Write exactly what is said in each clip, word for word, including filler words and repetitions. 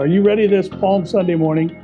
Are you ready this Palm Sunday morning?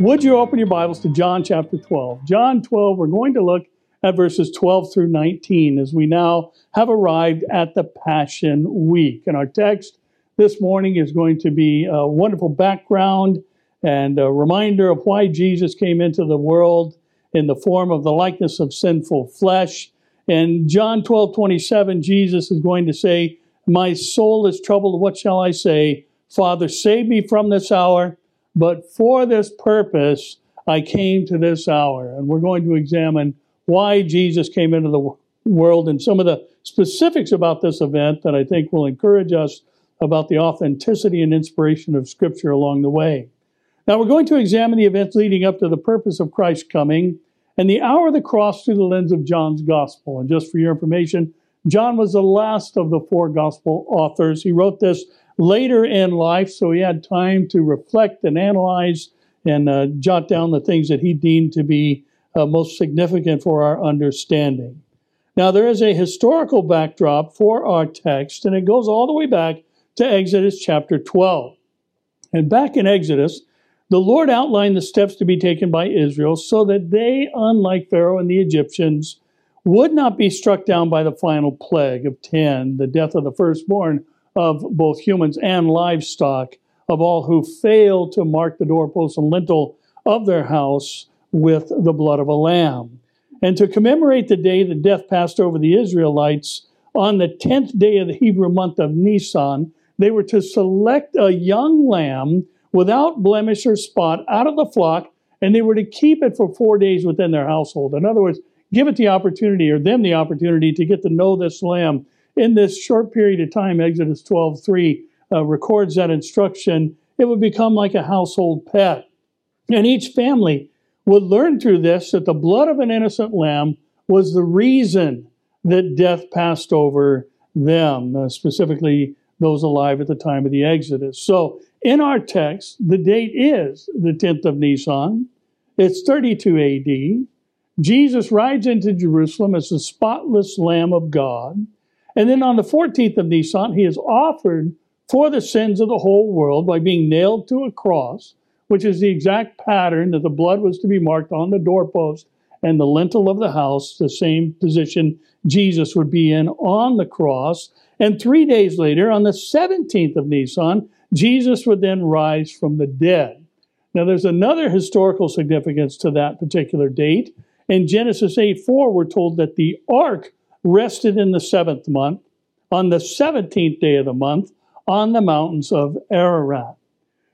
Would you open your Bibles to John chapter twelve? John twelve, we're going to look at verses twelve through nineteen as we now have arrived at the Passion Week. And our text this morning is going to be a wonderful background and a reminder of why Jesus came into the world in the form of the likeness of sinful flesh. In John twelve twenty-seven, Jesus is going to say, "My soul is troubled, what shall I say? Father, save me from this hour, but for this purpose I came to this hour." And we're going to examine why Jesus came into the world and some of the specifics about this event that I think will encourage us about the authenticity and inspiration of Scripture along the way. Now we're going to examine the events leading up to the purpose of Christ's coming and the hour of the cross through the lens of John's gospel. And just for your information, John was the last of the four gospel authors. He wrote this later in life, so he had time to reflect and analyze and uh, jot down the things that he deemed to be uh, most significant for our understanding. Now there is a historical backdrop for our text, and it goes all the way back to Exodus chapter twelve. And back in Exodus, the Lord outlined the steps to be taken by Israel so that they, unlike Pharaoh and the Egyptians, would not be struck down by the final plague of ten, the death of the firstborn of both humans and livestock, of all who failed to mark the doorpost and lintel of their house with the blood of a lamb. And to commemorate the day that death passed over the Israelites, on the tenth day of the Hebrew month of Nisan, they were to select a young lamb without blemish or spot out of the flock, and they were to keep it for four days within their household. In other words, give it the opportunity, or them the opportunity, to get to know this lamb. In this short period of time, Exodus twelve three uh, records that instruction. It would become like a household pet. And each family would learn through this that the blood of an innocent lamb was the reason that death passed over them, uh, specifically those alive at the time of the Exodus. So in our text, the date is the tenth of Nisan. It's thirty-two A D. Jesus rides into Jerusalem as the spotless Lamb of God. And then on the fourteenth of Nisan, he is offered for the sins of the whole world by being nailed to a cross, which is the exact pattern that the blood was to be marked on the doorpost and the lintel of the house, the same position Jesus would be in on the cross. And three days later, on the seventeenth of Nisan, Jesus would then rise from the dead. Now, there's another historical significance to that particular date. In Genesis eight four, we're told that the ark rested in the seventh month, on the seventeenth day of the month, on the mountains of Ararat.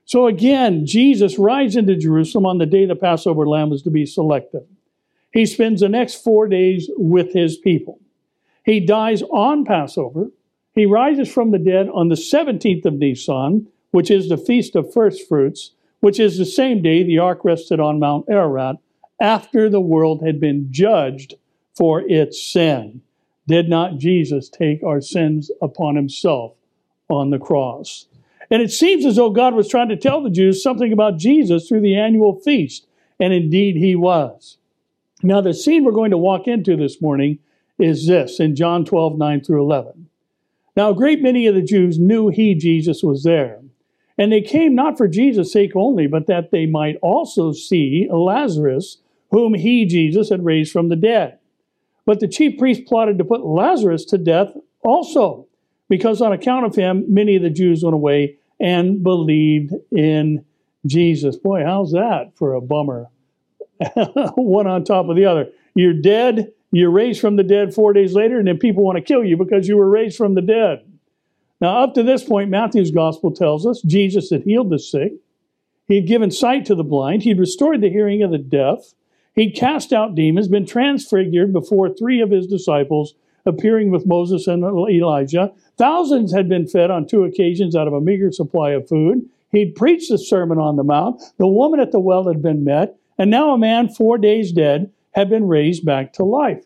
So again, Jesus rides into Jerusalem on the day the Passover lamb was to be selected. He spends the next four days with his people. He dies on Passover. He rises from the dead on the seventeenth of Nisan, which is the Feast of Firstfruits, which is the same day the ark rested on Mount Ararat after the world had been judged for its sin. Did not Jesus take our sins upon himself on the cross? And it seems as though God was trying to tell the Jews something about Jesus through the annual feast, and indeed he was. Now the scene we're going to walk into this morning is this, in John twelve, nine through eleven. Now a great many of the Jews knew he, Jesus, was there, and they came not for Jesus' sake only, but that they might also see Lazarus, whom he, Jesus, had raised from the dead. But the chief priests plotted to put Lazarus to death also, because on account of him, many of the Jews went away and believed in Jesus. Boy, how's that for a bummer? One on top of the other. You're dead, you're raised from the dead four days later, and then people want to kill you because you were raised from the dead. Now, up to this point, Matthew's gospel tells us Jesus had healed the sick. He'd given sight to the blind. He'd restored the hearing of the deaf. He'd cast out demons, been transfigured before three of his disciples, appearing with Moses and Elijah. Thousands had been fed on two occasions out of a meager supply of food. He'd preached the Sermon on the Mount. The woman at the well had been met. And now a man four days dead had been raised back to life.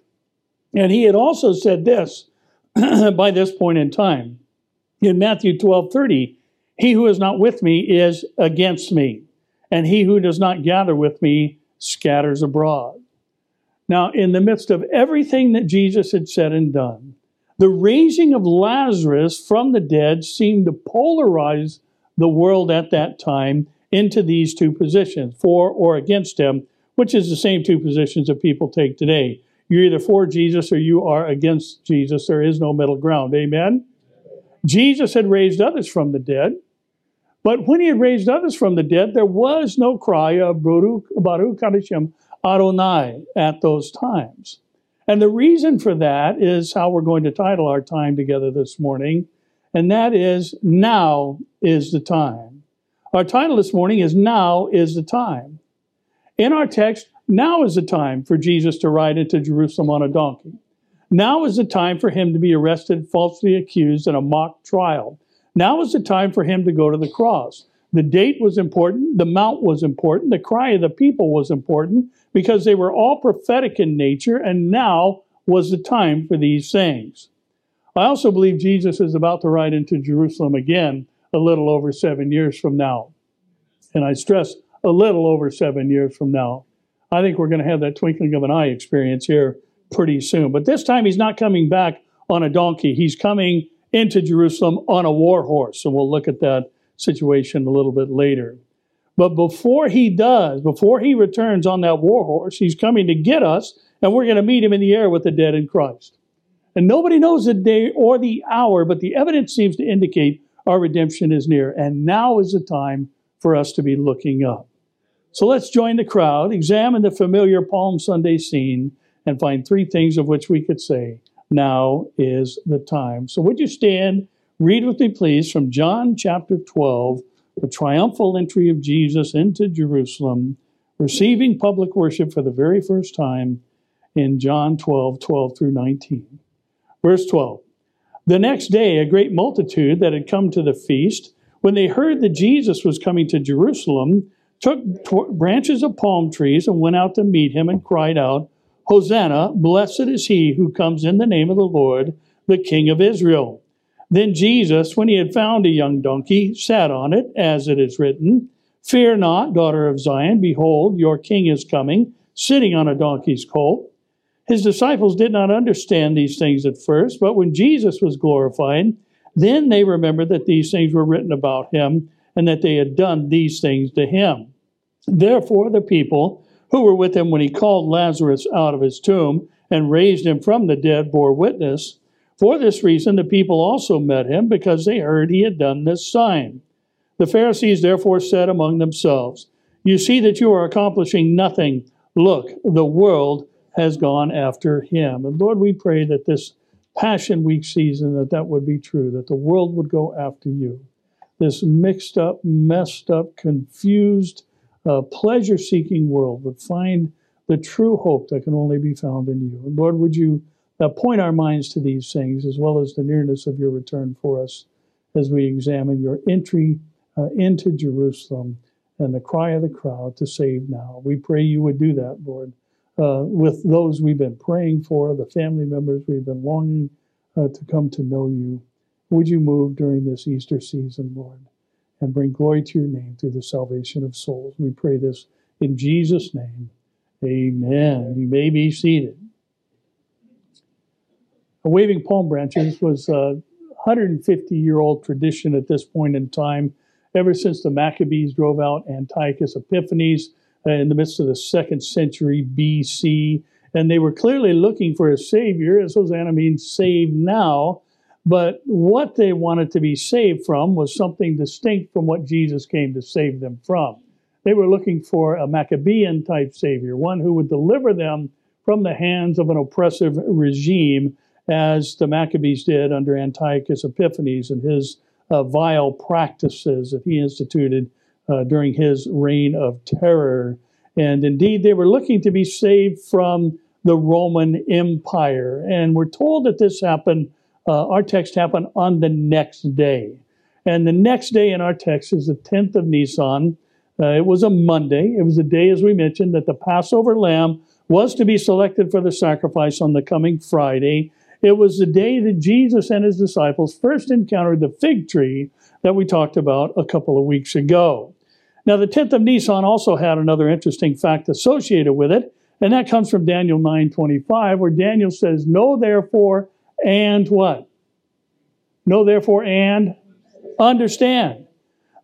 And he had also said this by this point in time. In Matthew twelve thirty, "He who is not with me is against me, and he who does not gather with me scatters abroad." Now, in the midst of everything that Jesus had said and done, the raising of Lazarus from the dead seemed to polarize the world at that time into these two positions, for or against him, which is the same two positions that people take today. You're either for Jesus or you are against Jesus. There is no middle ground. Amen? Jesus had raised others from the dead, but when he had raised others from the dead, there was no cry of Baruch, Baruch Adonai Adonai at those times. And the reason for that is how we're going to title our time together this morning, and that is, now is the time. Our title this morning is, now is the time. In our text, now is the time for Jesus to ride into Jerusalem on a donkey. Now is the time for him to be arrested, falsely accused in a mock trial. Now is the time for him to go to the cross. The date was important, the mount was important, the cry of the people was important, because they were all prophetic in nature, and now was the time for these things. I also believe Jesus is about to ride into Jerusalem again a little over seven years from now. And I stress, a little over seven years from now. I think we're going to have that twinkling of an eye experience here pretty soon. But this time he's not coming back on a donkey. He's coming into Jerusalem on a war horse. And we'll look at that situation a little bit later. But before he does, before he returns on that war horse, he's coming to get us, and we're going to meet him in the air with the dead in Christ. And nobody knows the day or the hour, but the evidence seems to indicate our redemption is near. And now is the time for us to be looking up. So let's join the crowd, examine the familiar Palm Sunday scene, and find three things of which we could say, now is the time. So would you stand, read with me please from John chapter twelve, the triumphal entry of Jesus into Jerusalem, receiving public worship for the very first time in John twelve, twelve through nineteen. Verse twelve, the next day a great multitude that had come to the feast, when they heard that Jesus was coming to Jerusalem, took t- branches of palm trees and went out to meet him and cried out, Hosanna, blessed is he who comes in the name of the Lord, the King of Israel. Then Jesus, when he had found a young donkey, sat on it, as it is written, Fear not, daughter of Zion, behold, your king is coming, sitting on a donkey's colt. His disciples did not understand these things at first, but when Jesus was glorified, then they remembered that these things were written about him, and that they had done these things to him. Therefore the people who were with him when he called Lazarus out of his tomb and raised him from the dead bore witness. For this reason the people also met him, because they heard he had done this sign. The Pharisees therefore said among themselves, You see that you are accomplishing nothing. Look, the world has gone after him. And Lord, we pray that this Passion Week season, that that would be true, that the world would go after you. This mixed up, messed up, confused, uh, pleasure-seeking world would find the true hope that can only be found in you. And Lord, would you uh, point our minds to these things, as well as the nearness of your return for us, as we examine your entry uh, into Jerusalem and the cry of the crowd to save now. We pray you would do that, Lord, uh, with those we've been praying for, the family members we've been longing uh, to come to know you. Would you move during this Easter season, Lord, and bring glory to your name through the salvation of souls. We pray this in Jesus' name. Amen. You may be seated. A waving palm branches was a one hundred fifty-year-old tradition at this point in time, ever since the Maccabees drove out Antiochus Epiphanes in the midst of the second century B C, and they were clearly looking for a savior, as Hosanna means save now. But what they wanted to be saved from was something distinct from what Jesus came to save them from. They were looking for a Maccabean-type savior, one who would deliver them from the hands of an oppressive regime, as the Maccabees did under Antiochus Epiphanes and his uh, vile practices that he instituted uh, during his reign of terror. And indeed, they were looking to be saved from the Roman Empire. And we're told that this happened Uh, our text happened on the next day. And the next day in our text is the tenth of Nisan. Uh, it was a Monday. It was the day, as we mentioned, that the Passover lamb was to be selected for the sacrifice on the coming Friday. It was the day that Jesus and his disciples first encountered the fig tree that we talked about a couple of weeks ago. Now, the tenth of Nisan also had another interesting fact associated with it, and that comes from Daniel nine twenty-five, where Daniel says, Know therefore, and what? Know therefore and understand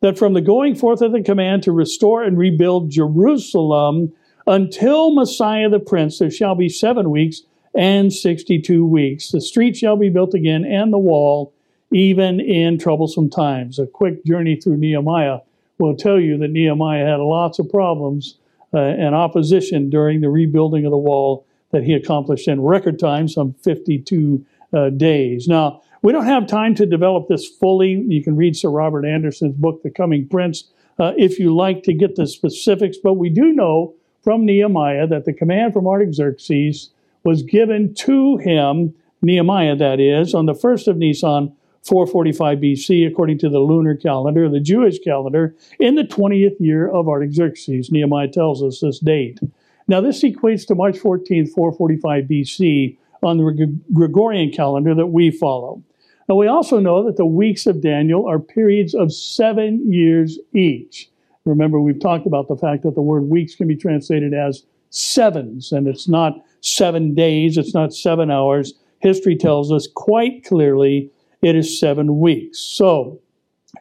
that from the going forth of the command to restore and rebuild Jerusalem until Messiah the Prince, there shall be seven weeks and sixty-two weeks. The street shall be built again, and the wall, even in troublesome times. A quick journey through Nehemiah will tell you that Nehemiah had lots of problems uh, and opposition during the rebuilding of the wall that he accomplished in record time, some fifty-two uh, days. Now, we don't have time to develop this fully. You can read Sir Robert Anderson's book, The Coming Prince, uh, if you like to get the specifics. But we do know from Nehemiah that the command from Artaxerxes was given to him, Nehemiah that is, on the first of Nisan, four forty-five B C, according to the lunar calendar, the Jewish calendar, in the twentieth year of Artaxerxes. Nehemiah tells us this date. Now, this equates to March fourteenth, four forty-five B C, on the Gregorian calendar that we follow. Now, we also know that the weeks of Daniel are periods of seven years each. Remember, we've talked about the fact that the word weeks can be translated as sevens, and it's not seven days, it's not seven hours. History tells us quite clearly it is seven weeks. So,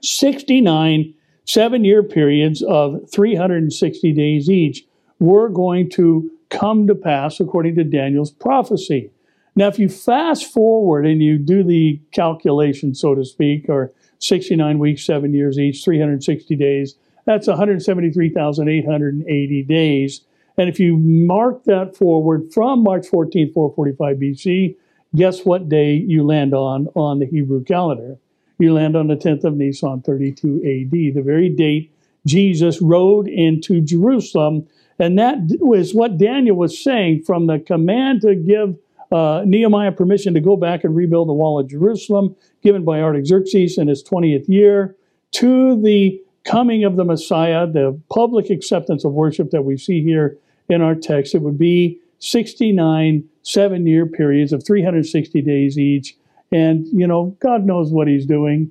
sixty-nine seven-year periods of three hundred sixty days each were going to come to pass according to Daniel's prophecy. Now, if you fast forward and you do the calculation, so to speak, or sixty-nine weeks, seven years each, three hundred sixty days, that's one hundred seventy-three thousand eight hundred eighty days. And if you mark that forward from March fourteenth, four forty-five B C, guess what day you land on on the Hebrew calendar? You land on the tenth of Nisan, thirty-two A D, the very date Jesus rode into Jerusalem. And that was what Daniel was saying from the command to give uh, Nehemiah permission to go back and rebuild the wall of Jerusalem, given by Artaxerxes in his twentieth year, to the coming of the Messiah, the public acceptance of worship that we see here in our text. It would be sixty-nine seven-year periods of three hundred sixty days each. And, you know, God knows what he's doing.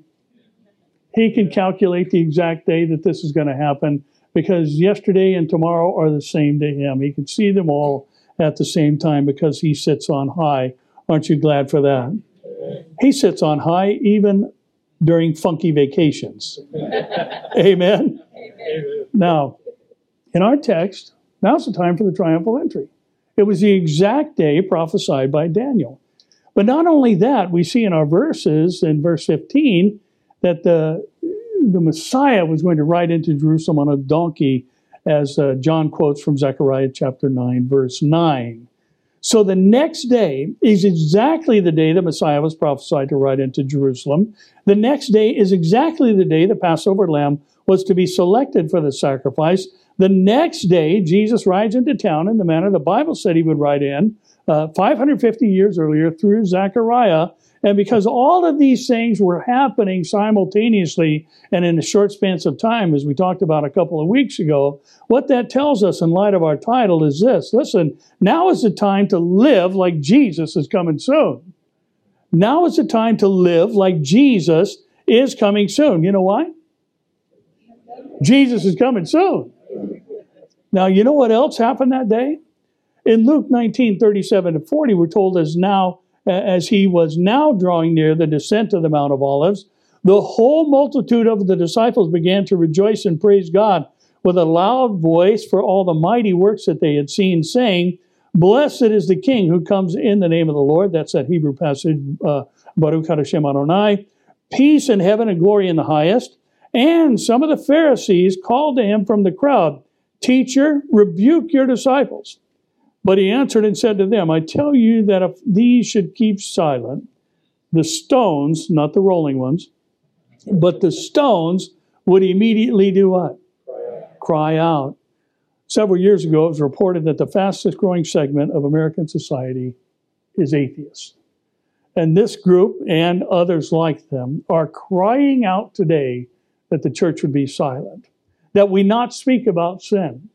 He can calculate the exact day that this is going to happen, because yesterday and tomorrow are the same to him. He can see them all at the same time because he sits on high. Aren't you glad for that? He sits on high even during funky vacations. Amen? Amen. Now, in our text, now's the time for the triumphal entry. It was the exact day prophesied by Daniel. But not only that, we see in our verses, in verse fifteen, that the the Messiah was going to ride into Jerusalem on a donkey, as uh, John quotes from Zechariah chapter nine, verse nine. So the next day is exactly the day the Messiah was prophesied to ride into Jerusalem. The next day is exactly the day the Passover lamb was to be selected for the sacrifice. The next day, Jesus rides into town in the manner the Bible said he would ride in, uh, five hundred fifty years earlier through Zechariah. And because all of these things were happening simultaneously and in a short span of time, as we talked about a couple of weeks ago, what that tells us in light of our title is this. Listen, now is the time to live like Jesus is coming soon. Now is the time to live like Jesus is coming soon. You know why? Jesus is coming soon. Now, you know what else happened that day? In Luke nineteen, thirty-seven to forty, we're told as now, as he was now drawing near the descent of the Mount of Olives, the whole multitude of the disciples began to rejoice and praise God with a loud voice for all the mighty works that they had seen, saying, "Blessed is the King who comes in the name of the Lord." That's that Hebrew passage, uh, Baruch Hashem Adonai. "Peace in heaven and glory in the highest." And some of the Pharisees called to him from the crowd, "Teacher, rebuke your disciples." But he answered and said to them, "I tell you that if these should keep silent, the stones," not the rolling ones, but the stones would immediately do what? Cry out. Cry out. Several years ago, it was reported that the fastest growing segment of American society is atheists. And this group and others like them are crying out today that the church would be silent, that we not speak about sin,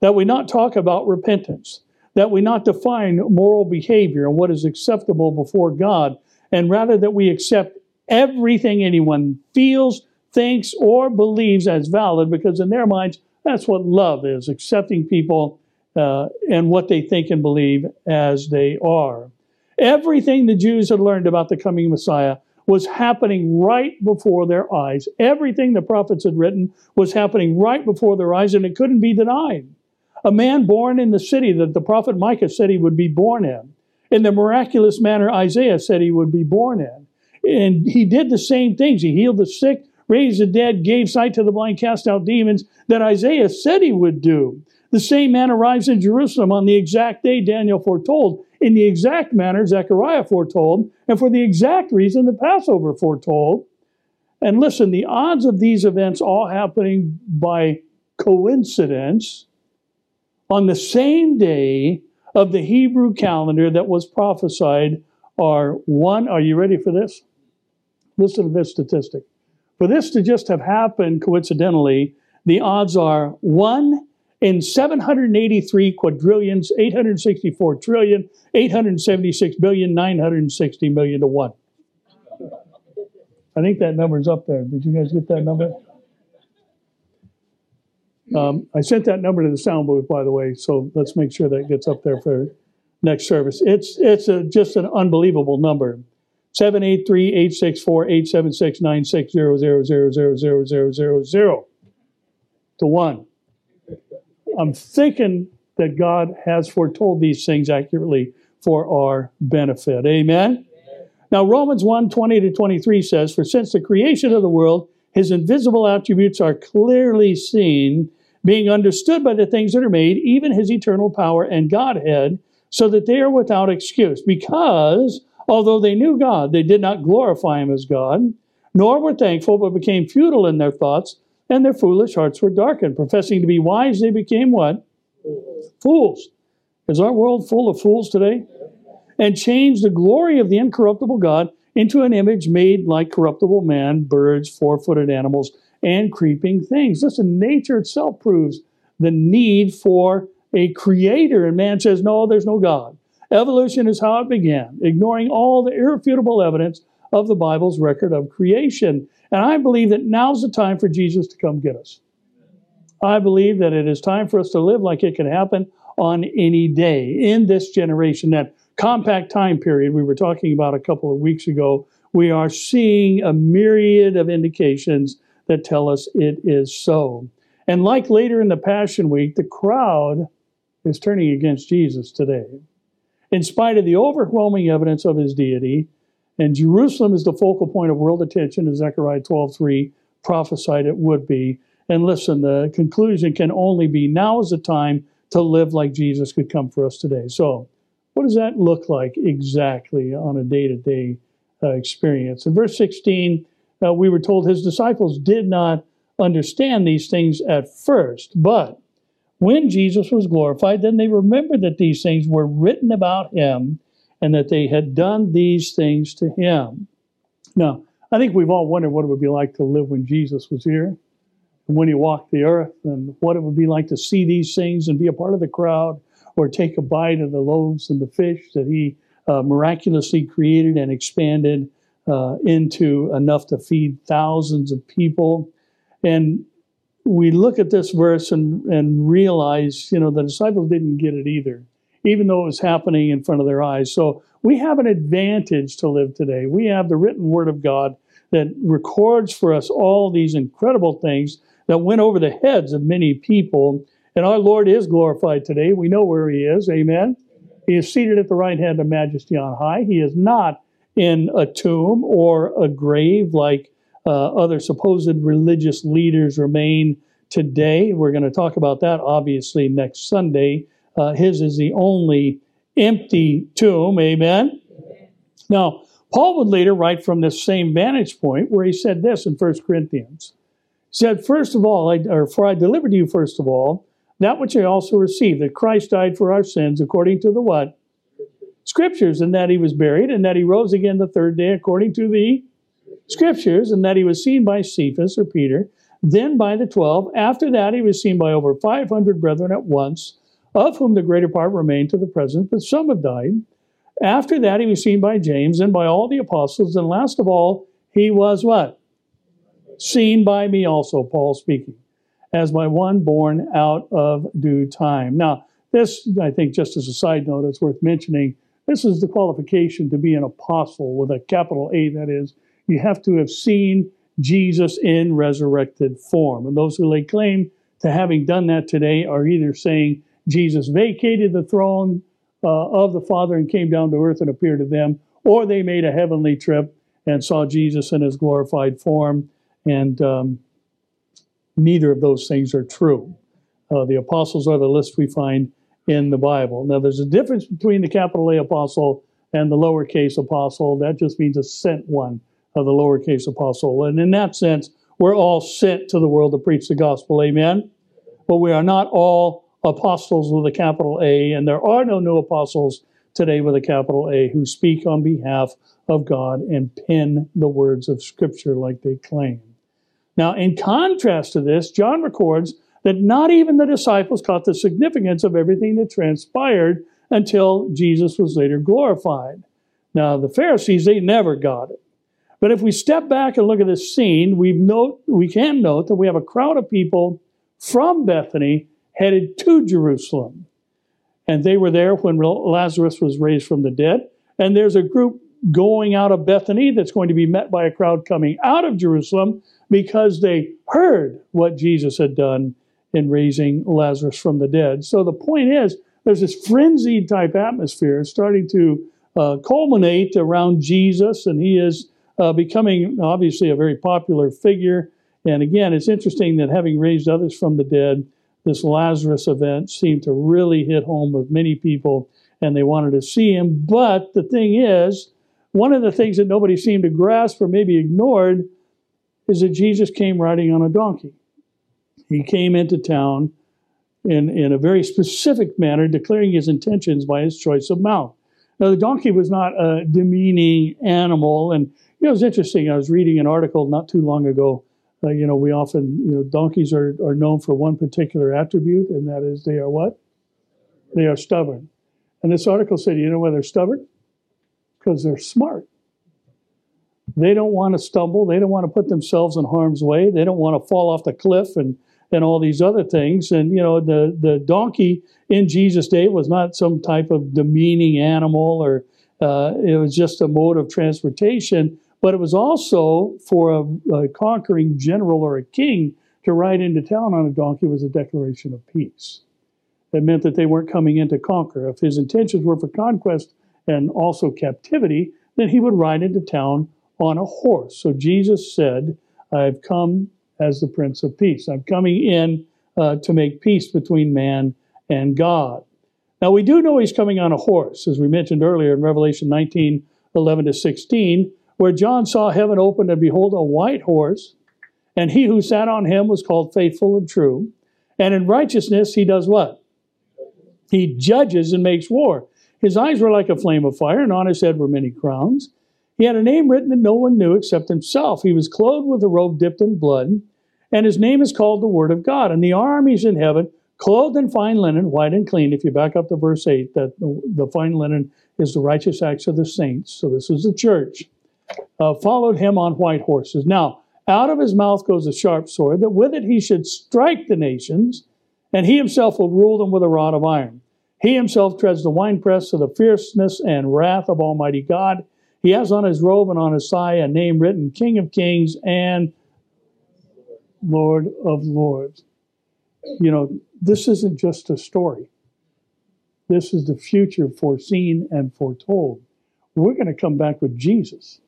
that we not talk about repentance, that we not define moral behavior and what is acceptable before God, and rather that we accept everything anyone feels, thinks, or believes as valid, because in their minds, that's what love is, accepting people uh, and what they think and believe as they are. Everything the Jews had learned about the coming Messiah was happening right before their eyes. Everything the prophets had written was happening right before their eyes, and it couldn't be denied. A man born in the city that the prophet Micah said he would be born in, in the miraculous manner Isaiah said he would be born in. And he did the same things. He healed the sick, raised the dead, gave sight to the blind, cast out demons, that Isaiah said he would do. The same man arrives in Jerusalem on the exact day Daniel foretold, in the exact manner Zechariah foretold, and for the exact reason the Passover foretold. And listen, the odds of these events all happening by coincidence on the same day of the Hebrew calendar that was prophesied are one. Are you ready for this? Listen to this statistic. For this to just have happened coincidentally, the odds are one in seven hundred eighty-three quadrillions, eight hundred sixty-four trillion, eight hundred seventy-six billion, nine hundred sixty million to one. I think that number's up there. Did you guys get that number? Um, I sent that number to the sound booth, by the way, so let's make sure that gets up there for next service. It's it's a, just an unbelievable number. seven eight three, eight six four, eight seven six, nine six zero zero zero zero zero zero zero to one. I'm thinking that God has foretold these things accurately for our benefit. Amen? Amen. Now, Romans one, twenty to twenty-three says, "For since the creation of the world, his invisible attributes are clearly seen, being understood by the things that are made, even his eternal power and Godhead, so that they are without excuse. Because, although they knew God, they did not glorify him as God, nor were thankful, but became futile in their thoughts, and their foolish hearts were darkened. Professing to be wise, they became what? Fools." Is our world full of fools today? "And changed the glory of the incorruptible God into an image made like corruptible man, birds, four-footed animals, and creeping things." Listen, nature itself proves the need for a creator, and man says, no, there's no God. Evolution is how it began, ignoring all the irrefutable evidence of the Bible's record of creation. And I believe that now's the time for Jesus to come get us. I believe that it is time for us to live like it can happen on any day in this generation. That compact time period we were talking about a couple of weeks ago, we are seeing a myriad of indications that tell us it is so. And like later in the Passion Week, the crowd is turning against Jesus today, in spite of the overwhelming evidence of his deity. And Jerusalem is the focal point of world attention, as Zechariah twelve three prophesied it would be. And listen, the conclusion can only be, now is the time to live like Jesus could come for us today. So what does that look like exactly on a day-to-day uh, experience? In verse sixteen, uh, we were told his disciples did not understand these things at first, but when Jesus was glorified, then they remembered that these things were written about him, and that they had done these things to him. Now, I think we've all wondered what it would be like to live when Jesus was here, and when he walked the earth, and what it would be like to see these things and be a part of the crowd, or take a bite of the loaves and the fish that he uh, miraculously created and expanded uh, into enough to feed thousands of people. And we look at this verse and, and realize, you know, the disciples didn't get it either, even though it was happening in front of their eyes. So we have an advantage to live today. We have the written Word of God that records for us all these incredible things that went over the heads of many people. And our Lord is glorified today. We know where he is. Amen. He is seated at the right hand of majesty on high. He is not in a tomb or a grave like uh, other supposed religious leaders remain today. We're going to talk about that, obviously, next Sunday. Uh, his is the only empty tomb. Amen? Amen. Now, Paul would later write from this same vantage point where he said this in First Corinthians. He said, first of all, I, or for I delivered to you first of all, that which I also received, that Christ died for our sins according to the what? Scriptures, and that he was buried, and that he rose again the third day according to the Scriptures, and that he was seen by Cephas, or Peter, then by the twelve. After that, he was seen by over five hundred brethren at once, of whom the greater part remain to the present, but some have died. After that, he was seen by James and by all the apostles. And last of all, he was what? Seen by me also, Paul speaking, as by one born out of due time. Now, this, I think, just as a side note, it's worth mentioning. This is the qualification to be an apostle with a capital A, that is. you have to have seen Jesus in resurrected form. And those who lay claim to having done that today are either saying Jesus vacated the throne uh, of the Father and came down to earth and appeared to them, or they made a heavenly trip and saw Jesus in his glorified form. And um, neither of those things are true. Uh, the apostles are the list we find in the Bible. Now, there's a difference between the capital A apostle and the lowercase apostle. That just means a sent one of the lowercase apostle. And in that sense, we're all sent to the world to preach the gospel. Amen? But we are not all apostles with a capital A, and there are no new apostles today with a capital A who speak on behalf of God and pen the words of Scripture like they claim. Now, in contrast to this, John records that not even the disciples caught the significance of everything that transpired until Jesus was later glorified. Now, the Pharisees, they never got it. But if we step back and look at this scene, we note, we can note that we have a crowd of people from Bethany headed to Jerusalem. And they were there when Lazarus was raised from the dead. And there's a group going out of Bethany that's going to be met by a crowd coming out of Jerusalem because they heard what Jesus had done in raising Lazarus from the dead. So the point is, there's this frenzied type atmosphere starting to uh, culminate around Jesus, and he is uh, becoming obviously a very popular figure. And again, it's interesting that having raised others from the dead, this Lazarus event seemed to really hit home with many people, and they wanted to see him. But the thing is, one of the things that nobody seemed to grasp or maybe ignored is that Jesus came riding on a donkey. He came into town in, in a very specific manner, declaring his intentions by his choice of mount. Now, the donkey was not a demeaning animal. And you know, it was interesting. I was reading an article not too long ago. Uh, you know, we often, you know, donkeys are, are known for one particular attribute, and that is they are what? They are stubborn. And this article said, you know why they're stubborn? Because they're smart. They don't want to stumble. They don't want to put themselves in harm's way. They don't want to fall off the cliff and, and all these other things. And, you know, the, the donkey in Jesus' day was not some type of demeaning animal, or uh, it was just a mode of transportation. But it was also for a, a conquering general or a king to ride into town on a donkey was a declaration of peace. It meant that they weren't coming in to conquer. If his intentions were for conquest and also captivity, then he would ride into town on a horse. So Jesus said, I've come as the Prince of Peace. I'm coming in uh, to make peace between man and God. Now, we do know he's coming on a horse, as we mentioned earlier in Revelation nineteen, eleven to sixteen, where John saw heaven opened, and behold, a white horse, and he who sat on him was called Faithful and True. And in righteousness he does what? He judges and makes war. His eyes were like a flame of fire, and on his head were many crowns. He had a name written that no one knew except himself. He was clothed with a robe dipped in blood, and his name is called the Word of God. And the armies in heaven, clothed in fine linen, white and clean. If you back up to verse eight, that the fine linen is the righteous acts of the saints. So this is the church. Uh, followed him on white horses. Now, out of his mouth goes a sharp sword, that with it he should strike the nations, and he himself will rule them with a rod of iron. He himself treads the winepress of the fierceness and wrath of Almighty God. He has on his robe and on his thigh a name written, King of Kings and Lord of Lords. You know, this isn't just a story. This is the future foreseen and foretold. We're going to come back with Jesus.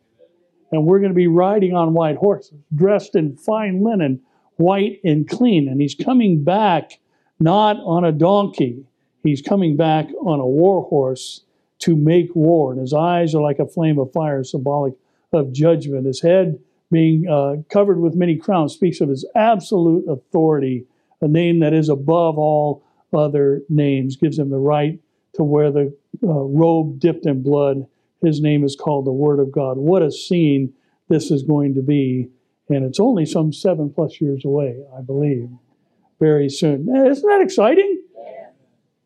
And we're going to be riding on white horses, dressed in fine linen, white and clean. And he's coming back not on a donkey. He's coming back on a war horse to make war. And his eyes are like a flame of fire, symbolic of judgment. His head being uh, covered with many crowns speaks of his absolute authority, a name that is above all other names, gives him the right to wear the uh, robe dipped in blood. His name is called the Word of God. What a scene this is going to be. And it's only some seven plus years away, I believe, very soon. Isn't that exciting? Yeah.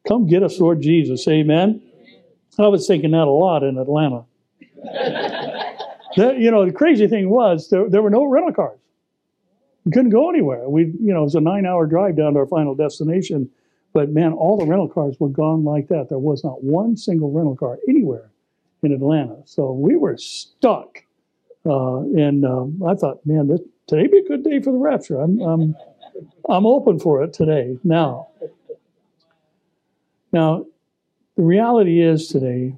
Come get us, Lord Jesus. Amen. I was thinking that a lot in Atlanta. the, you know, the crazy thing was there, there were no rental cars. We couldn't go anywhere. We, you know, it was a nine-hour drive down to our final destination. But, man, all the rental cars were gone like that. There was not one single rental car anywhere in Atlanta. So we were stuck Uh, and um, I thought, man, this, today be a good day for the rapture. I'm, I'm, I'm open for it today, now. Now, the reality is today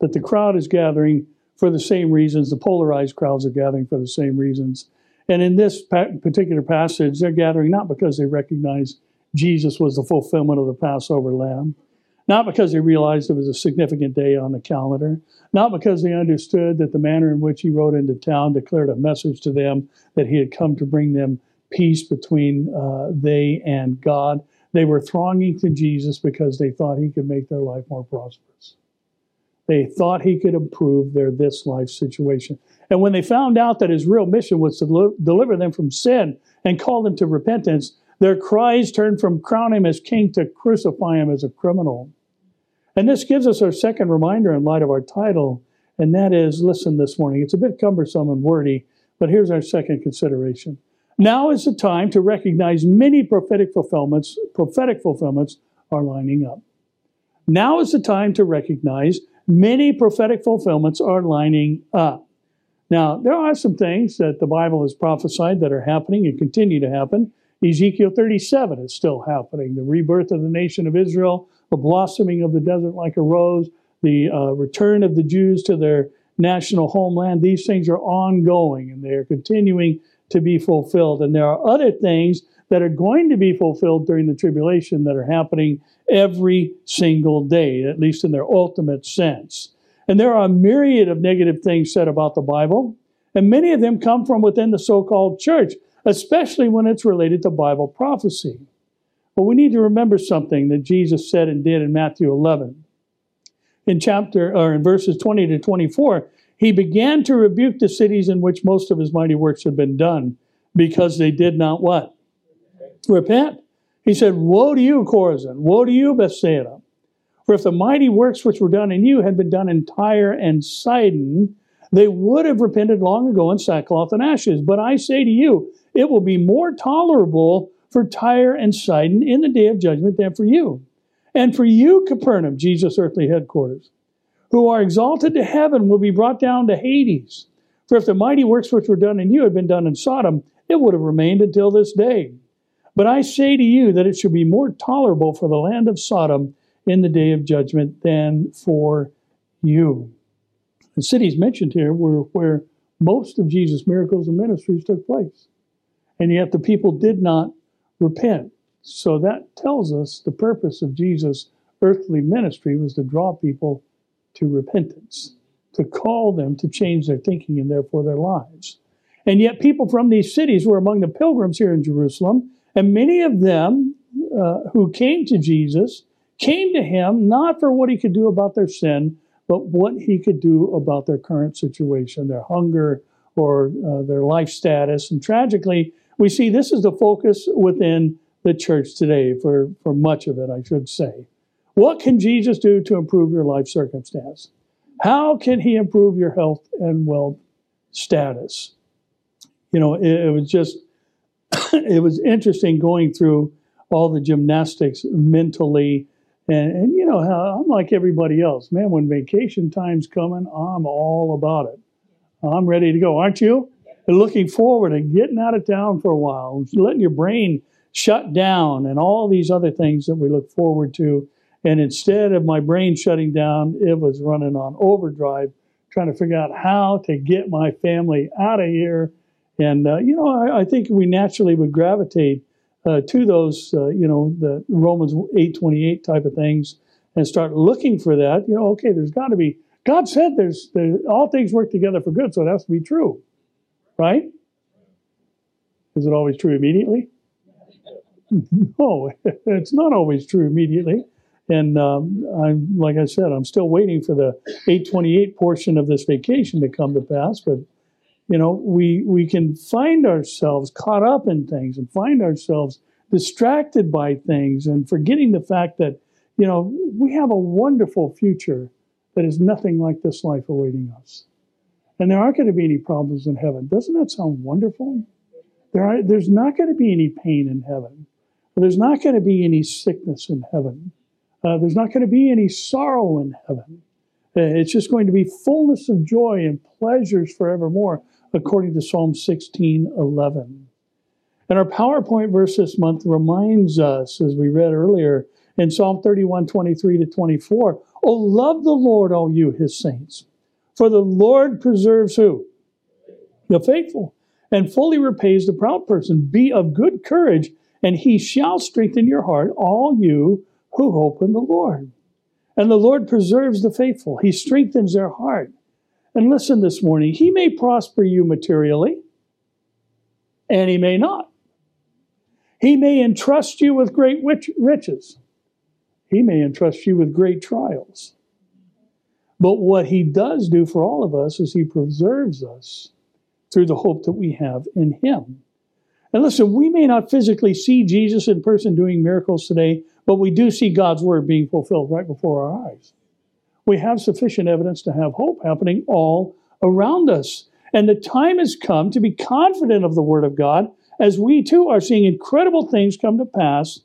that the crowd is gathering for the same reasons. The polarized crowds are gathering for the same reasons. And in this particular passage, they're gathering not because they recognize Jesus was the fulfillment of the Passover lamb, not because they realized it was a significant day on the calendar, not because they understood that the manner in which he rode into town declared a message to them that he had come to bring them peace between uh, they and God. They were thronging to Jesus because they thought he could make their life more prosperous. They thought he could improve their this life situation. And when they found out that his real mission was to lo- deliver them from sin and call them to repentance, their cries turned from crown him as king to crucify him as a criminal. And this gives us our second reminder in light of our title, and that is, listen this morning, it's a bit cumbersome and wordy, but here's our second consideration. Now is the time to recognize many prophetic fulfillments, prophetic fulfillments are lining up. Now is the time to recognize many prophetic fulfillments are lining up. Now, there are some things that the Bible has prophesied that are happening and continue to happen. Ezekiel thirty-seven is still happening. The rebirth of the nation of Israel, the blossoming of the desert like a rose, the uh, return of the Jews to their national homeland. These things are ongoing and they are continuing to be fulfilled. And there are other things that are going to be fulfilled during the tribulation that are happening every single day, at least in their ultimate sense. And there are a myriad of negative things said about the Bible, and many of them come from within the so-called church, especially when it's related to Bible prophecy. But we need to remember something that Jesus said and did in Matthew eleven. In chapter or in verses twenty to twenty-four, he began to rebuke the cities in which most of his mighty works had been done, because they did not what? Repent. He said, "Woe to you, Chorazin! Woe to you, Bethsaida! For if the mighty works which were done in you had been done in Tyre and Sidon, they would have repented long ago in sackcloth and ashes. But I say to you, it will be more tolerable for Tyre and Sidon in the day of judgment than for you. And for you, Capernaum," Jesus' earthly headquarters, "who are exalted to heaven will be brought down to Hades. For if the mighty works which were done in you had been done in Sodom, it would have remained until this day. But I say to you that it should be more tolerable for the land of Sodom in the day of judgment than for you." The cities mentioned here were where most of Jesus' miracles and ministries took place. And yet the people did not repent. So that tells us the purpose of Jesus' earthly ministry was to draw people to repentance, to call them to change their thinking and therefore their lives. And yet people from these cities were among the pilgrims here in Jerusalem, and many of them uh, who came to Jesus came to him not for what he could do about their sin, but what he could do about their current situation, their hunger, or uh, their life status. And tragically, we see this is the focus within the church today for, for much of it, I should say. What can Jesus do to improve your life circumstance? How can he improve your health and wealth status? You know, it, it was just, it was interesting going through all the gymnastics mentally. And, and you know, how I'm like everybody else. Man, when vacation time's coming, I'm all about it. I'm ready to go, aren't you? And looking forward to getting out of town for a while, letting your brain shut down and all these other things that we look forward to. And instead of my brain shutting down, it was running on overdrive, trying to figure out how to get my family out of here. And, uh, you know, I, I think we naturally would gravitate uh, to those, uh, you know, the Romans eight twenty-eight type of things and start looking for that. You know, okay, there's got to be, God said there's, there's all things work together for good, so it has to be true, right? Is it always true immediately? No, it's not always true immediately. And um, I'm, like I said, I'm still waiting for the eight twenty-eight portion of this vacation to come to pass. But, you know, we, we can find ourselves caught up in things and find ourselves distracted by things and forgetting the fact that, you know, we have a wonderful future that is nothing like this life awaiting us. And there aren't going to be any problems in heaven. Doesn't that sound wonderful? There are, there's not going to be any pain in heaven. There's not going to be any sickness in heaven. Uh, there's not going to be any sorrow in heaven. It's just going to be fullness of joy and pleasures forevermore, according to Psalm sixteen eleven. And our PowerPoint verse this month reminds us, as we read earlier, in Psalm thirty-one, twenty-three to twenty-four, "Oh, love the Lord, all you, his saints. For the Lord preserves who? The faithful, and fully repays the proud person. Be of good courage, and he shall strengthen your heart, all you who hope in the Lord." And the Lord preserves the faithful. He strengthens their heart. And listen this morning, he may prosper you materially, and he may not. He may entrust you with great riches. He may entrust you with great trials. But what he does do for all of us is he preserves us through the hope that we have in him. And listen, we may not physically see Jesus in person doing miracles today, but we do see God's word being fulfilled right before our eyes. We have sufficient evidence to have hope happening all around us. And the time has come to be confident of the word of God, as we too are seeing incredible things come to pass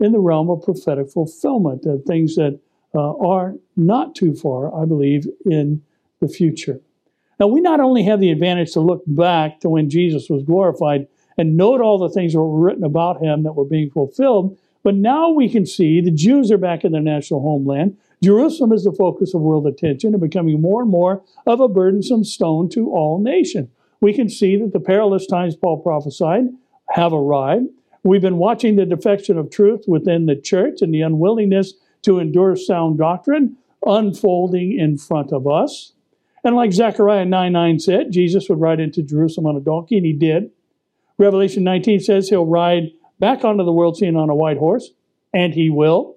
in the realm of prophetic fulfillment, and things that uh, are not too far, I believe, in the future. Now, we not only have the advantage to look back to when Jesus was glorified and note all the things that were written about him that were being fulfilled, but now we can see the Jews are back in their national homeland. Jerusalem is the focus of world attention and becoming more and more of a burdensome stone to all nations. We can see that the perilous times Paul prophesied have arrived. We've been watching the defection of truth within the church and the unwillingness to endure sound doctrine unfolding in front of us. And like Zechariah nine nine said, Jesus would ride into Jerusalem on a donkey, and he did. Revelation nineteen says he'll ride back onto the world scene on a white horse, and he will.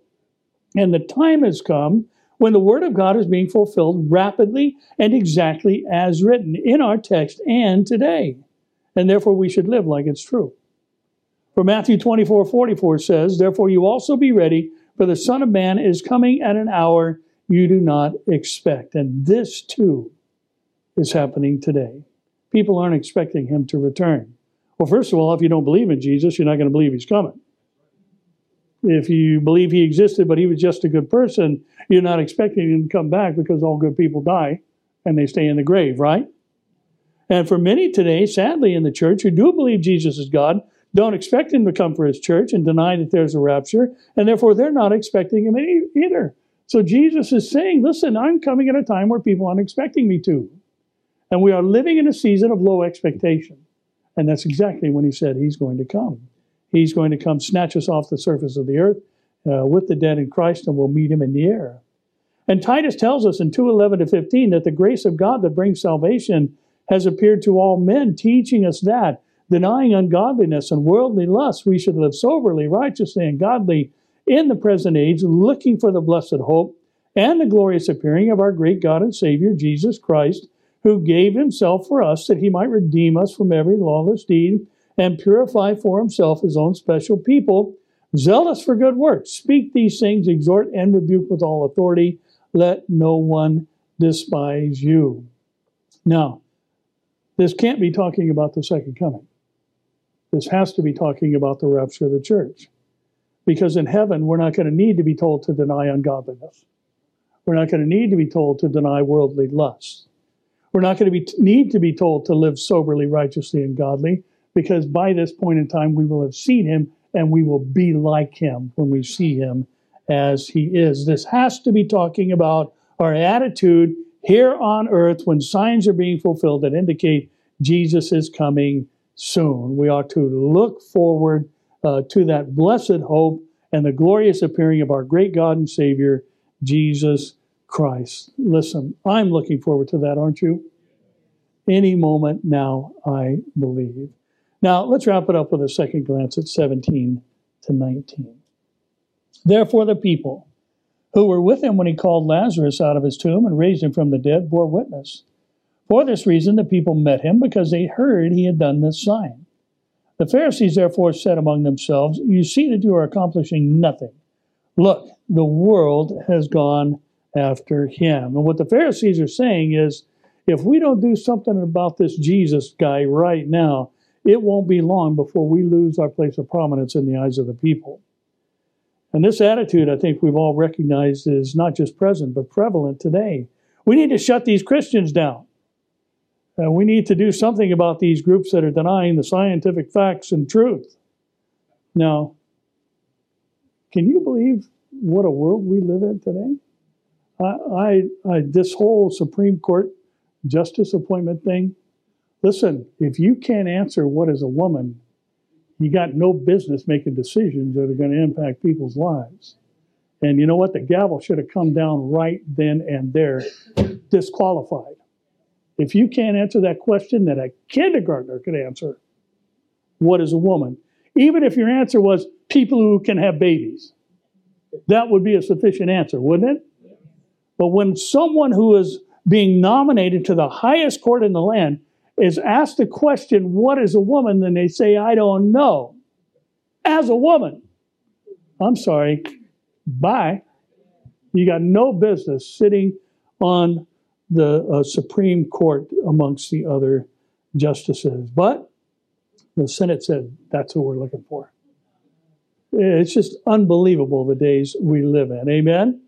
And the time has come when the word of God is being fulfilled rapidly and exactly as written in our text and today. And therefore we should live like it's true. For Matthew twenty-four forty-four says, "Therefore you also be ready, for the Son of Man is coming at an hour you do not expect." And this too is happening today. People aren't expecting him to return. Well, first of all, if you don't believe in Jesus, you're not going to believe he's coming. If you believe he existed, but he was just a good person, you're not expecting him to come back, because all good people die and they stay in the grave, right? And for many today, sadly, in the church who do believe Jesus is God, don't expect him to come for his church and deny that there's a rapture, and therefore they're not expecting him either. So Jesus is saying, listen, I'm coming at a time where people aren't expecting me to. And we are living in a season of low expectation. And that's exactly when he said he's going to come. He's going to come snatch us off the surface of the earth uh, with the dead in Christ, and we'll meet him in the air. And Titus tells us in two eleven to fifteen that the grace of God that brings salvation has appeared to all men, teaching us that, denying ungodliness and worldly lust, we should live soberly, righteously, and godly in the present age, looking for the blessed hope and the glorious appearing of our great God and Savior, Jesus Christ, who gave himself for us that he might redeem us from every lawless deed and purify for himself his own special people, zealous for good works. Speak these things, exhort and rebuke with all authority. Let no one despise you. Now, this can't be talking about the second coming. This has to be talking about the rapture of the church. Because in heaven, we're not going to need to be told to deny ungodliness. We're not going to need to be told to deny worldly lust. We're not going to be, need to be told to live soberly, righteously, and godly, because by this point in time, we will have seen him, and we will be like him when we see him as he is. This has to be talking about our attitude here on earth when signs are being fulfilled that indicate Jesus is coming soon. We ought to look forward uh, to that blessed hope and the glorious appearing of our great God and Savior, Jesus Christ. Listen, I'm looking forward to that, aren't you? Any moment now, I believe. Now, let's wrap it up with a second glance at seventeen to nineteen. Therefore, the people who were with him when he called Lazarus out of his tomb and raised him from the dead bore witness. For this reason, the people met him, because they heard he had done this sign. The Pharisees therefore said among themselves, "You see that you are accomplishing nothing. Look, the world has gone after him." And what the Pharisees are saying is, if we don't do something about this Jesus guy right now, it won't be long before we lose our place of prominence in the eyes of the people. And this attitude, I think we've all recognized, is not just present, but prevalent today. We need to shut these Christians down. Uh, we need to do something about these groups that are denying the scientific facts and truth. Now, can you believe what a world we live in today? I, I, I this whole Supreme Court justice appointment thing, listen, if you can't answer what is a woman, you got no business making decisions that are going to impact people's lives. And you know what? The gavel should have come down right then and there, disqualified. If you can't answer that question, that a kindergartner could answer, what is a woman? Even if your answer was people who can have babies, that would be a sufficient answer, wouldn't it? But when someone who is being nominated to the highest court in the land is asked the question, what is a woman? Then they say, I don't know. As a woman, I'm sorry, bye. You got no business sitting on the uh, Supreme Court amongst the other justices. But the Senate said, that's who we're looking for. It's just unbelievable the days we live in. Amen?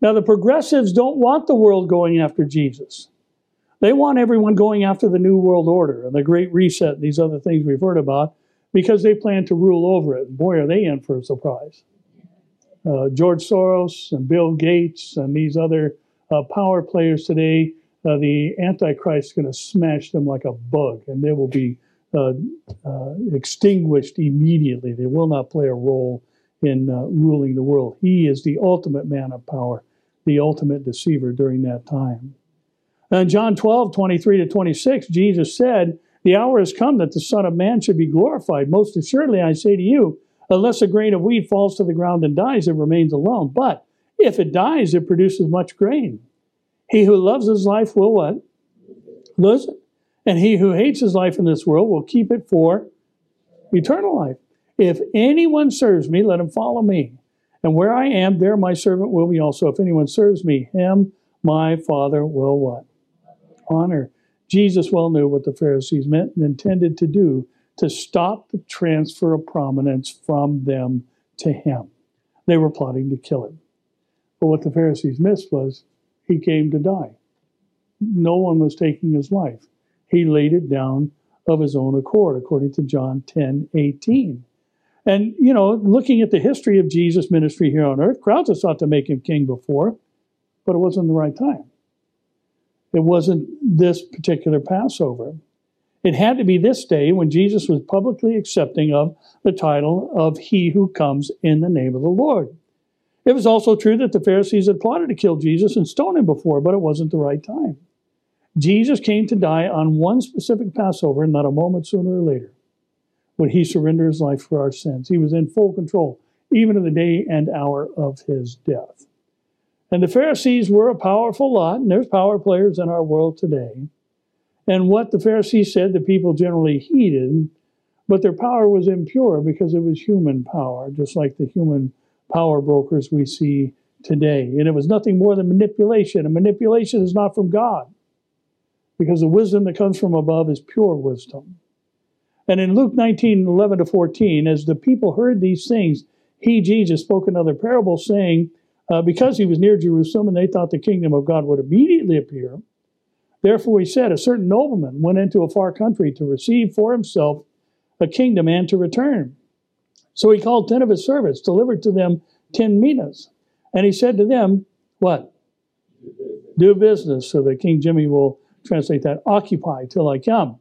Now, the progressives don't want the world going after Jesus. They want everyone going after the New World Order and the Great Reset and these other things we've heard about because they plan to rule over it. Boy, are they in for a surprise. Uh, George Soros and Bill Gates and these other uh, power players today, uh, the Antichrist is going to smash them like a bug, and they will be uh, uh, extinguished immediately. They will not play a role in uh, ruling the world. He is the ultimate man of power, the ultimate deceiver during that time. In John twelve, twenty-three to twenty-six, Jesus said, the hour has come that the Son of Man should be glorified. Most assuredly, I say to you, unless a grain of wheat falls to the ground and dies, it remains alone. But if it dies, it produces much grain. He who loves his life will what? Lose it. And he who hates his life in this world will keep it for eternal life. If anyone serves me, let him follow me. And where I am, there my servant will be also. If anyone serves me, him my Father will what? Honor. Jesus well knew what the Pharisees meant and intended to do to stop the transfer of prominence from them to him. They were plotting to kill him. But what the Pharisees missed was he came to die. No one was taking his life. He laid it down of his own accord, according to John ten eighteen. And, you know, looking at the history of Jesus' ministry here on earth, crowds have sought to make him king before, but it wasn't the right time. It wasn't this particular Passover. It had to be this day when Jesus was publicly accepting of the title of He Who Comes in the Name of the Lord. It was also true that the Pharisees had plotted to kill Jesus and stone him before, but it wasn't the right time. Jesus came to die on one specific Passover, not a moment sooner or later, when He surrendered His life for our sins. He was in full control, even in the day and hour of His death. And the Pharisees were a powerful lot, and there's power players in our world today. And what the Pharisees said, the people generally heeded, but their power was impure because it was human power, just like the human power brokers we see today. And it was nothing more than manipulation, and manipulation is not from God, because the wisdom that comes from above is pure wisdom. And in Luke nineteen, eleven to fourteen, as the people heard these things, He, Jesus, spoke another parable, saying, Uh, because he was near Jerusalem and they thought the kingdom of God would immediately appear. Therefore he said, a certain nobleman went into a far country to receive for himself a kingdom and to return. So he called ten of his servants, delivered to them ten minas. And he said to them, what? Do business. So that King Jimmy will translate that, occupy till I come.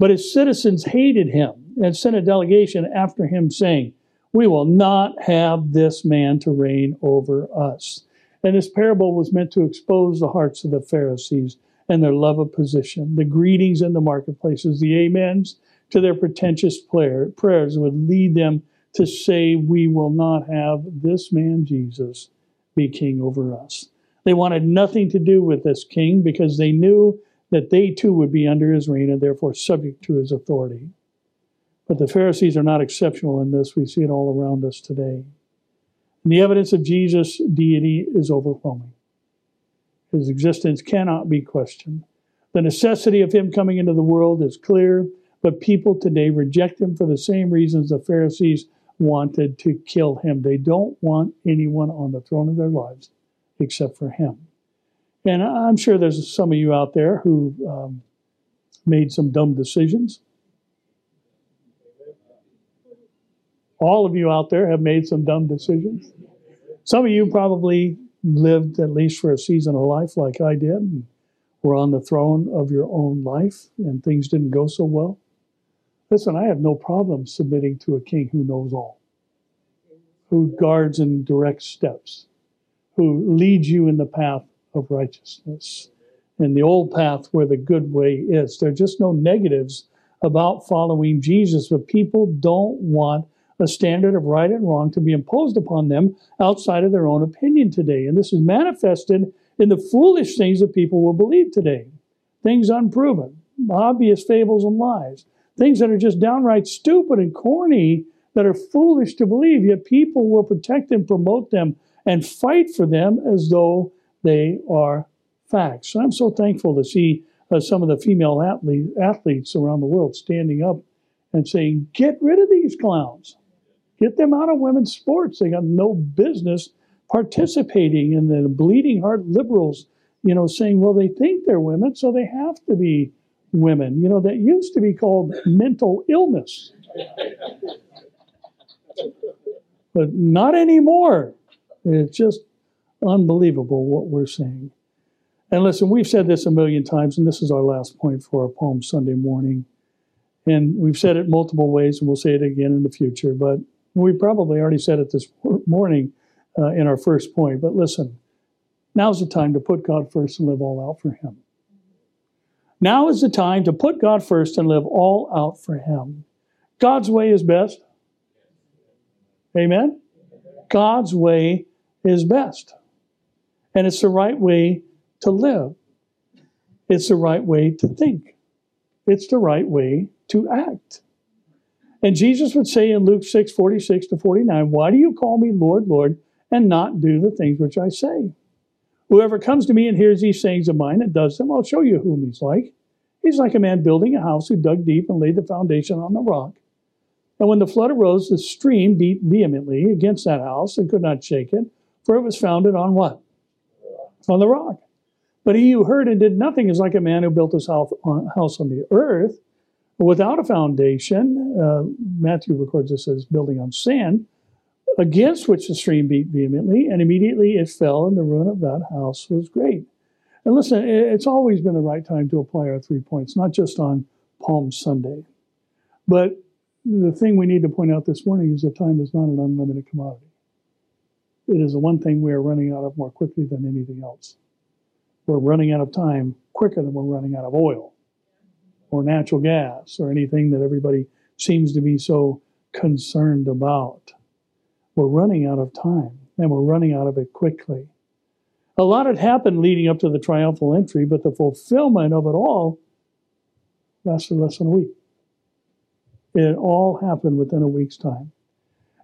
But his citizens hated him and sent a delegation after him saying, we will not have this man to reign over us. And this parable was meant to expose the hearts of the Pharisees and their love of position, the greetings in the marketplaces, the amens to their pretentious prayer, prayers would lead them to say, we will not have this man, Jesus, be king over us. They wanted nothing to do with this king because they knew that they too would be under his reign and therefore subject to his authority. But the Pharisees are not exceptional in this. We see it all around us today. And the evidence of Jesus' deity is overwhelming. His existence cannot be questioned. The necessity of him coming into the world is clear, but people today reject him for the same reasons the Pharisees wanted to kill him. They don't want anyone on the throne of their lives except for him. And I'm sure there's some of you out there who um, made some dumb decisions. All of you out there have made some dumb decisions. Some of you probably lived at least for a season of life like I did, and were on the throne of your own life, and things didn't go so well. Listen, I have no problem submitting to a king who knows all, who guards and directs steps, who leads you in the path of righteousness, and the old path where the good way is. There are just no negatives about following Jesus, but people don't want a standard of right and wrong to be imposed upon them outside of their own opinion today. And this is manifested in the foolish things that people will believe today. Things unproven, obvious fables and lies, things that are just downright stupid and corny, that are foolish to believe, yet people will protect them, promote them, and fight for them as though they are facts. And I'm so thankful to see uh, some of the female athlete, athletes around the world standing up and saying, get rid of these clowns. Get them out of women's sports. They got no business participating in the bleeding heart liberals, you know, saying, well, they think they're women, so they have to be women. You know, that used to be called mental illness. But not anymore. It's just unbelievable what we're seeing. And listen, we've said this a million times, and this is our last point for our Palm Sunday morning. And we've said it multiple ways, and we'll say it again in the future. But we probably already said it this morning uh, in our first point. But listen, now's the time to put God first and live all out for Him. Now is the time to put God first and live all out for Him. God's way is best. Amen? God's way is best. And it's the right way to live. It's the right way to think. It's the right way to act. And Jesus would say in Luke six, forty-six to forty-nine, why do you call me Lord, Lord, and not do the things which I say? Whoever comes to me and hears these sayings of mine and does them, I'll show you whom he's like. He's like a man building a house who dug deep and laid the foundation on the rock. And when the flood arose, the stream beat vehemently against that house and could not shake it, for it was founded on what? On the rock. But he who heard and did nothing is like a man who built his house on the earth without a foundation. Uh, Matthew records this as building on sand, against which the stream beat vehemently, and immediately it fell, and the ruin of that house was great. And listen, it's always been the right time to apply our three points, not just on Palm Sunday, but the thing we need to point out this morning is that time is not an unlimited commodity. It is the one thing we are running out of more quickly than anything else. We're running out of time quicker than we're running out of oil or natural gas or anything that everybody seems to be so concerned about. We're running out of time, and we're running out of it quickly. A lot had happened leading up to the triumphal entry, but the fulfillment of it all lasted less than a week. It all happened within a week's time.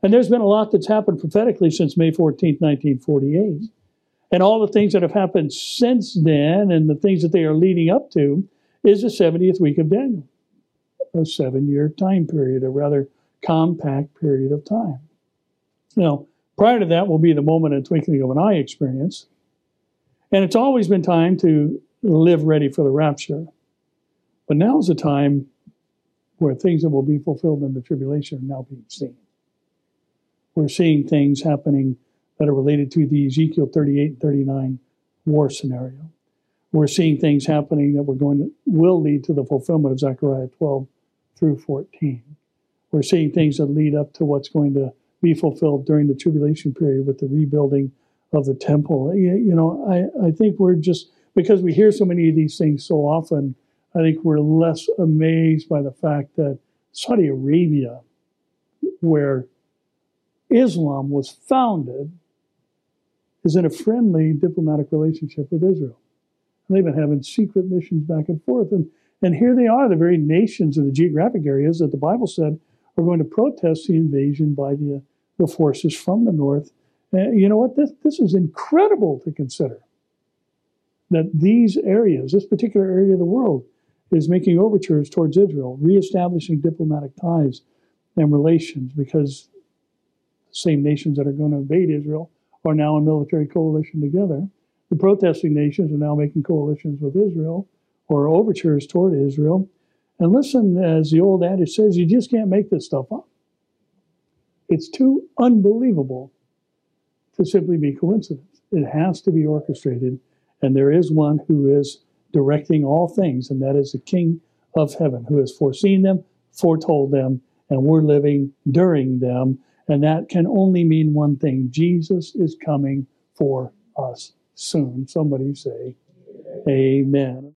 And there's been a lot that's happened prophetically since May fourteenth, nineteen forty-eight. And all the things that have happened since then and the things that they are leading up to is the seventieth week of Daniel. A seven-year time period, a rather compact period of time. Now, prior to that will be the moment and twinkling of an eye experience. And it's always been time to live ready for the rapture. But now's the time where things that will be fulfilled in the tribulation are now being seen. We're seeing things happening that are related to the Ezekiel thirty-eight and thirty-nine war scenario. We're seeing things happening that we're going to, will lead to the fulfillment of Zechariah twelve through fourteen. We're seeing things that lead up to what's going to be fulfilled during the tribulation period with the rebuilding of the temple. You, you know, I, I think we're just, because we hear so many of these things so often, I think we're less amazed by the fact that Saudi Arabia, where Islam was founded, is in a friendly diplomatic relationship with Israel. And they've been having secret missions back and forth. And, and here they are, the very nations of the geographic areas that the Bible said are going to protest the invasion by the, the forces from the north. And you know what? This, this is incredible to consider, that these areas, this particular area of the world, is making overtures towards Israel, reestablishing diplomatic ties and relations, because the same nations that are going to invade Israel are now in military coalition together. The protesting nations are now making coalitions with Israel, or overtures toward Israel. And listen, as the old adage says, you just can't make this stuff up. It's too unbelievable to simply be coincidence. It has to be orchestrated, and there is one who is directing all things, and that is the King of Heaven, who has foreseen them, foretold them, and we're living during them. And that can only mean one thing. Jesus is coming for us soon. Somebody say, amen.